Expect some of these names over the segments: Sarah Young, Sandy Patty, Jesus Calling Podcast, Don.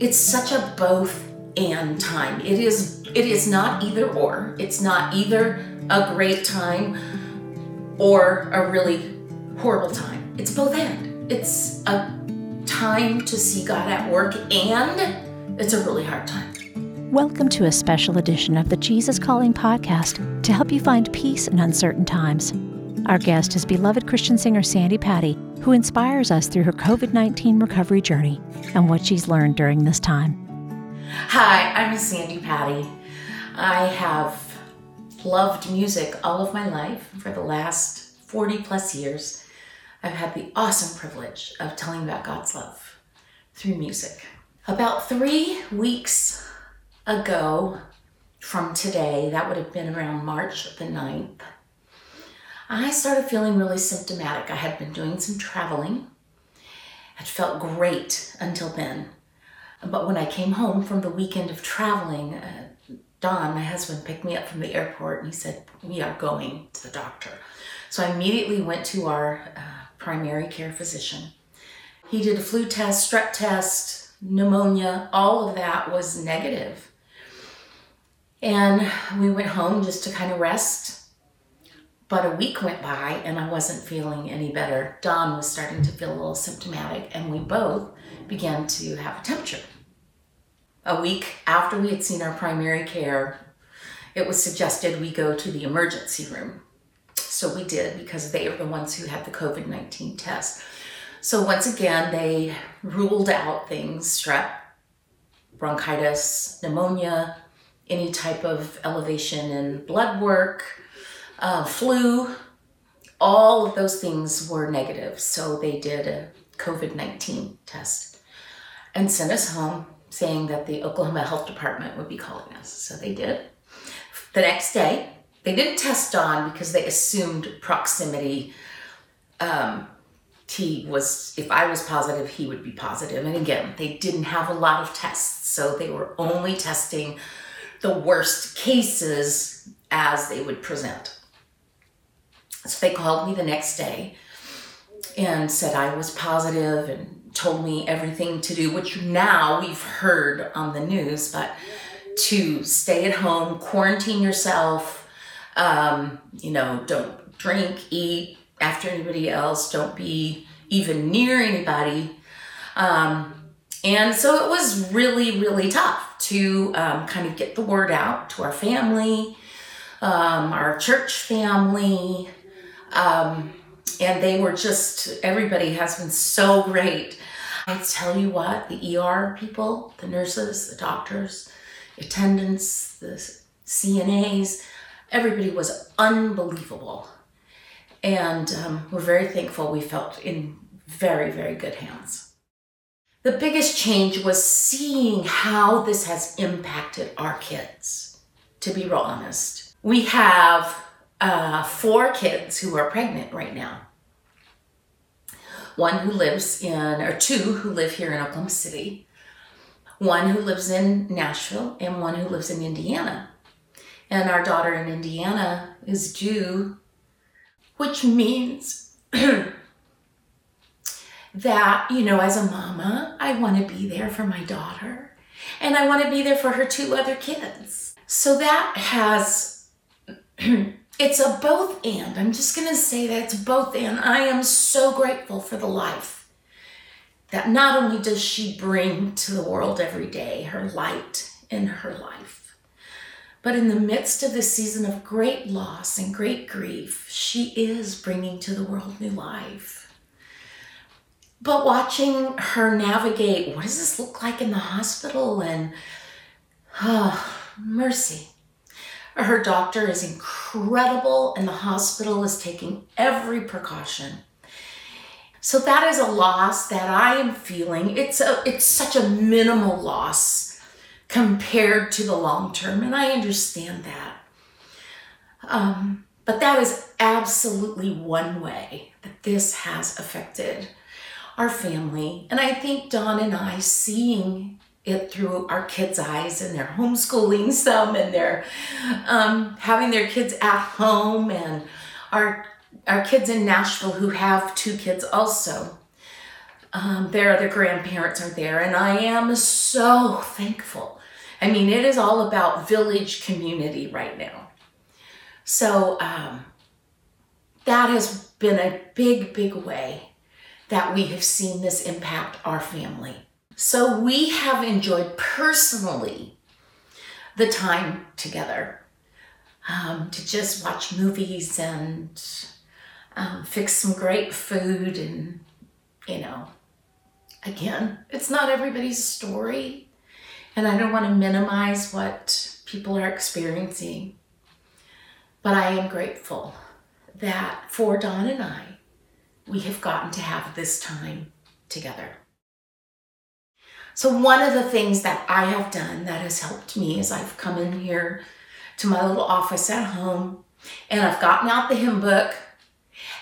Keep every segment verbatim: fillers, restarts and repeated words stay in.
it's such a both and time. It is, it is not either or. It's not either a great time or a really horrible time. It's both and. It's a time to see God at work, and it's a really hard time. Welcome to a special edition of the Jesus Calling Podcast to help you find peace in uncertain times. Our guest is beloved Christian singer Sandy Patty, who inspires us through her covid nineteen recovery journey and what she's learned during this time. Hi, I'm Sandy Patty. I have loved music all of my life for the last forty plus years. I've had the awesome privilege of telling about God's love through music. About three weeks ago from today, that would have been around March the ninth, I started feeling really symptomatic. I had been doing some traveling. It felt great until then. But when I came home from the weekend of traveling, uh, Don, my husband, picked me up from the airport and he said, "We are going to the doctor." So I immediately went to our uh, primary care physician. He did a flu test, strep test, pneumonia, all of that was negative. And we went home just to kind of rest. But a week went by and I wasn't feeling any better. Don was starting to feel a little symptomatic and we both began to have a temperature. A week after we had seen our primary care, it was suggested we go to the emergency room. So we did, because they were the ones who had the covid nineteen test. So once again, they ruled out things: strep, bronchitis, pneumonia, any type of elevation in blood work, uh, flu, all of those things were negative. So they did a covid nineteen test and sent us home saying that the Oklahoma Health Department would be calling us. So they did. The next day, they didn't test on because they assumed proximity. Um, He was, if I was positive, he would be positive. And again, they didn't have a lot of tests. So they were only testing the worst cases as they would present. So they called me the next day and said I was positive and told me everything to do, which now we've heard on the news, but to stay at home, quarantine yourself, um, you know, don't drink, eat after anybody else, don't be even near anybody. Um, and so it was really, really tough to um, kind of get the word out to our family, um, our church family. Um, and they were just, everybody has been so great. I tell you what, the E R people, the nurses, the doctors, attendants, the C N As, everybody was unbelievable. And um, we're very thankful. We felt in very, very good hands. The biggest change was seeing how this has impacted our kids, to be real honest. We have uh, four kids who are pregnant right now. One who lives in, or two who live here in Oklahoma City, one who lives in Nashville, and one who lives in Indiana. And our daughter in Indiana is due, which means that, you know, as a mama, I want to be there for my daughter and I want to be there for her two other kids. So that has, it's a both and. I'm just going to say that it's both and. I am so grateful for the life that not only does she bring to the world every day, her light in her life, but in the midst of this season of great loss and great grief, she is bringing to the world new life. But watching her navigate, what does this look like in the hospital? And, oh, mercy. Her doctor is incredible and the hospital is taking every precaution. So that is a loss that I am feeling. It's a, it's such a minimal loss compared to the long term, and I understand that. Um, but that is absolutely one way that this has affected our family. And I think Don and I, seeing it through our kids' eyes, and they're homeschooling some, and they're um, having their kids at home, and our, our kids in Nashville who have two kids also, Um, their other grandparents are there, and I am so thankful. I mean, it is all about village community right now. So um, that has been a big, big way that we have seen this impact our family. So we have enjoyed personally the time together um, to just watch movies and um, fix some great food. And, you know, again, it's not everybody's story, and I don't want to minimize what people are experiencing, but I am grateful that for Don and I, we have gotten to have this time together. So one of the things that I have done that has helped me is I've come in here to my little office at home, and I've gotten out the hymn book,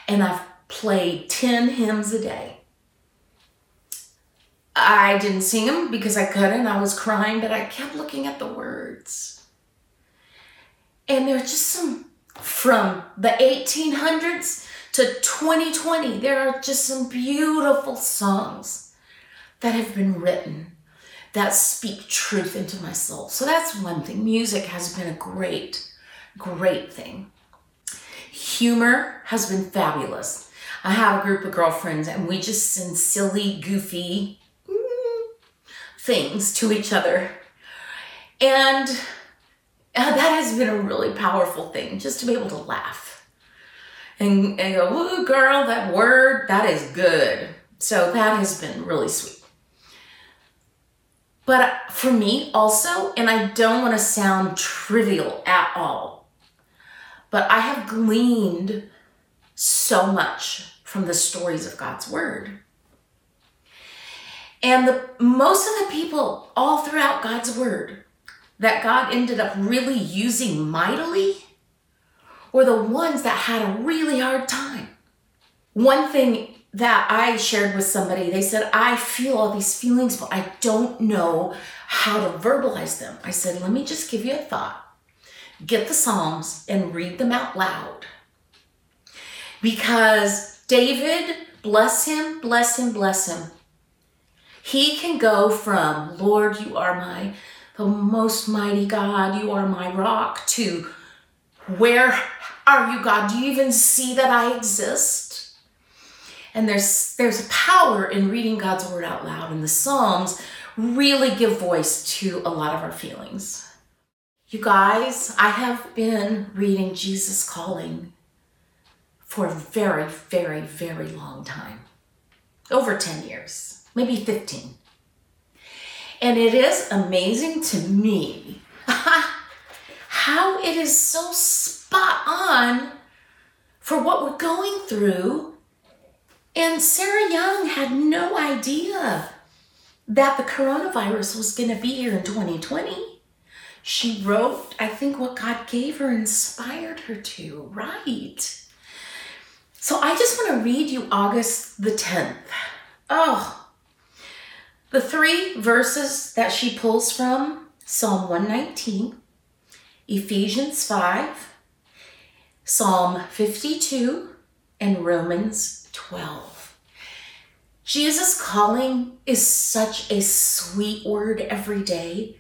and I've played ten hymns a day. I didn't sing them because I couldn't. I was crying, but I kept looking at the words. And there's just some, from the eighteen hundreds to twenty twenty, there are just some beautiful songs that have been written that speak truth into my soul. So that's one thing. Music has been a great, great thing. Humor has been fabulous. I have a group of girlfriends, and we just send silly, goofy things to each other. And that has been a really powerful thing, just to be able to laugh and, and go, "Ooh, girl, that word, that is good." So that has been really sweet. But for me also, and I don't want to sound trivial at all, but I have gleaned so much from the stories of God's word. And the, most of the people all throughout God's word that God ended up really using mightily were the ones that had a really hard time. One thing that I shared with somebody, they said, "I feel all these feelings, but I don't know how to verbalize them." I said, "Let me just give you a thought. Get the Psalms and read them out loud." Because David, bless him, bless him, bless him, he can go from, "Lord, you are my, the most mighty God, you are my rock," to, "Where are you, God? Do you even see that I exist?" And there's there's power in reading God's word out loud, and the Psalms really give voice to a lot of our feelings. You guys, I have been reading Jesus Calling for a very, very, very long time, over ten years. Maybe fifteen. And it is amazing to me how it is so spot on for what we're going through. And Sarah Young had no idea that the coronavirus was going to be here in twenty twenty. She wrote, I think, what God gave her, inspired her to write. So I just want to read you August the tenth. Oh, the three verses that she pulls from, Psalm one nineteen, Ephesians five, Psalm fifty-two, and Romans twelve. Jesus Calling is such a sweet word every day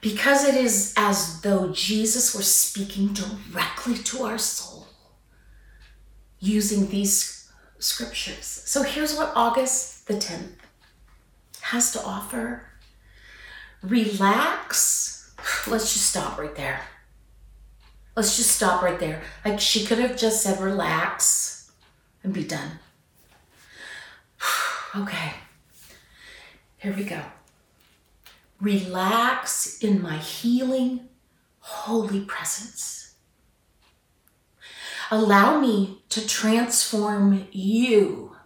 because it is as though Jesus were speaking directly to our soul using these scriptures. So here's what August the tenth has to offer. Relax. Let's just stop right there. Let's just stop right there. Like, she could have just said relax and be done. Okay, here we go. Relax in my healing, holy presence. Allow me to transform you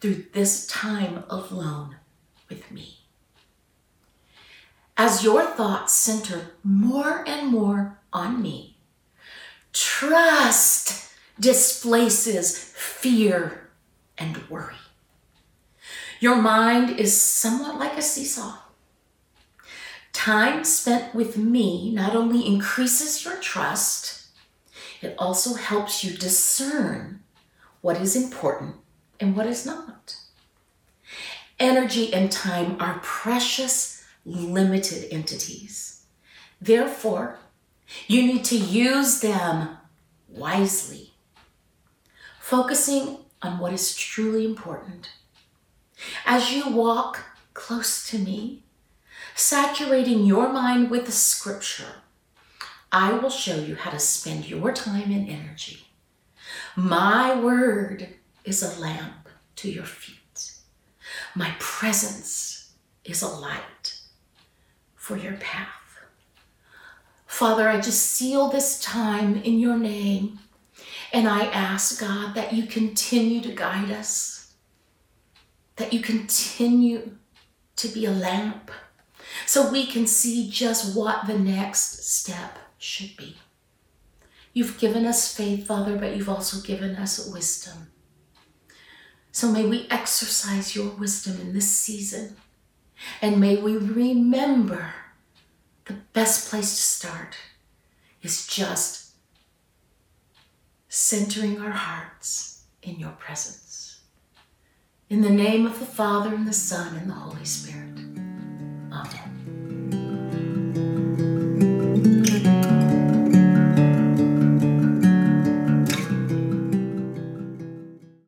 through this time alone with me. As your thoughts center more and more on me, trust displaces fear and worry. Your mind is somewhat like a seesaw. Time spent with me not only increases your trust, it also helps you discern what is important and what is not. energy, and time are precious, limited entities. Therefore, you need to use them wisely, focusing on what is truly important. As you walk close to me, saturating your mind with the scripture, I will show you how to spend your time and energy. My word is a lamp to your feet. My presence is a light for your path. Father, I just seal this time in your name, and I ask, God, that you continue to guide us, that you continue to be a lamp so we can see just what the next step should be. You've given us faith, Father, but you've also given us wisdom. So may we exercise your wisdom in this season, and may we remember the best place to start is just centering our hearts in your presence. In the name of the Father, and the Son, and the Holy Spirit.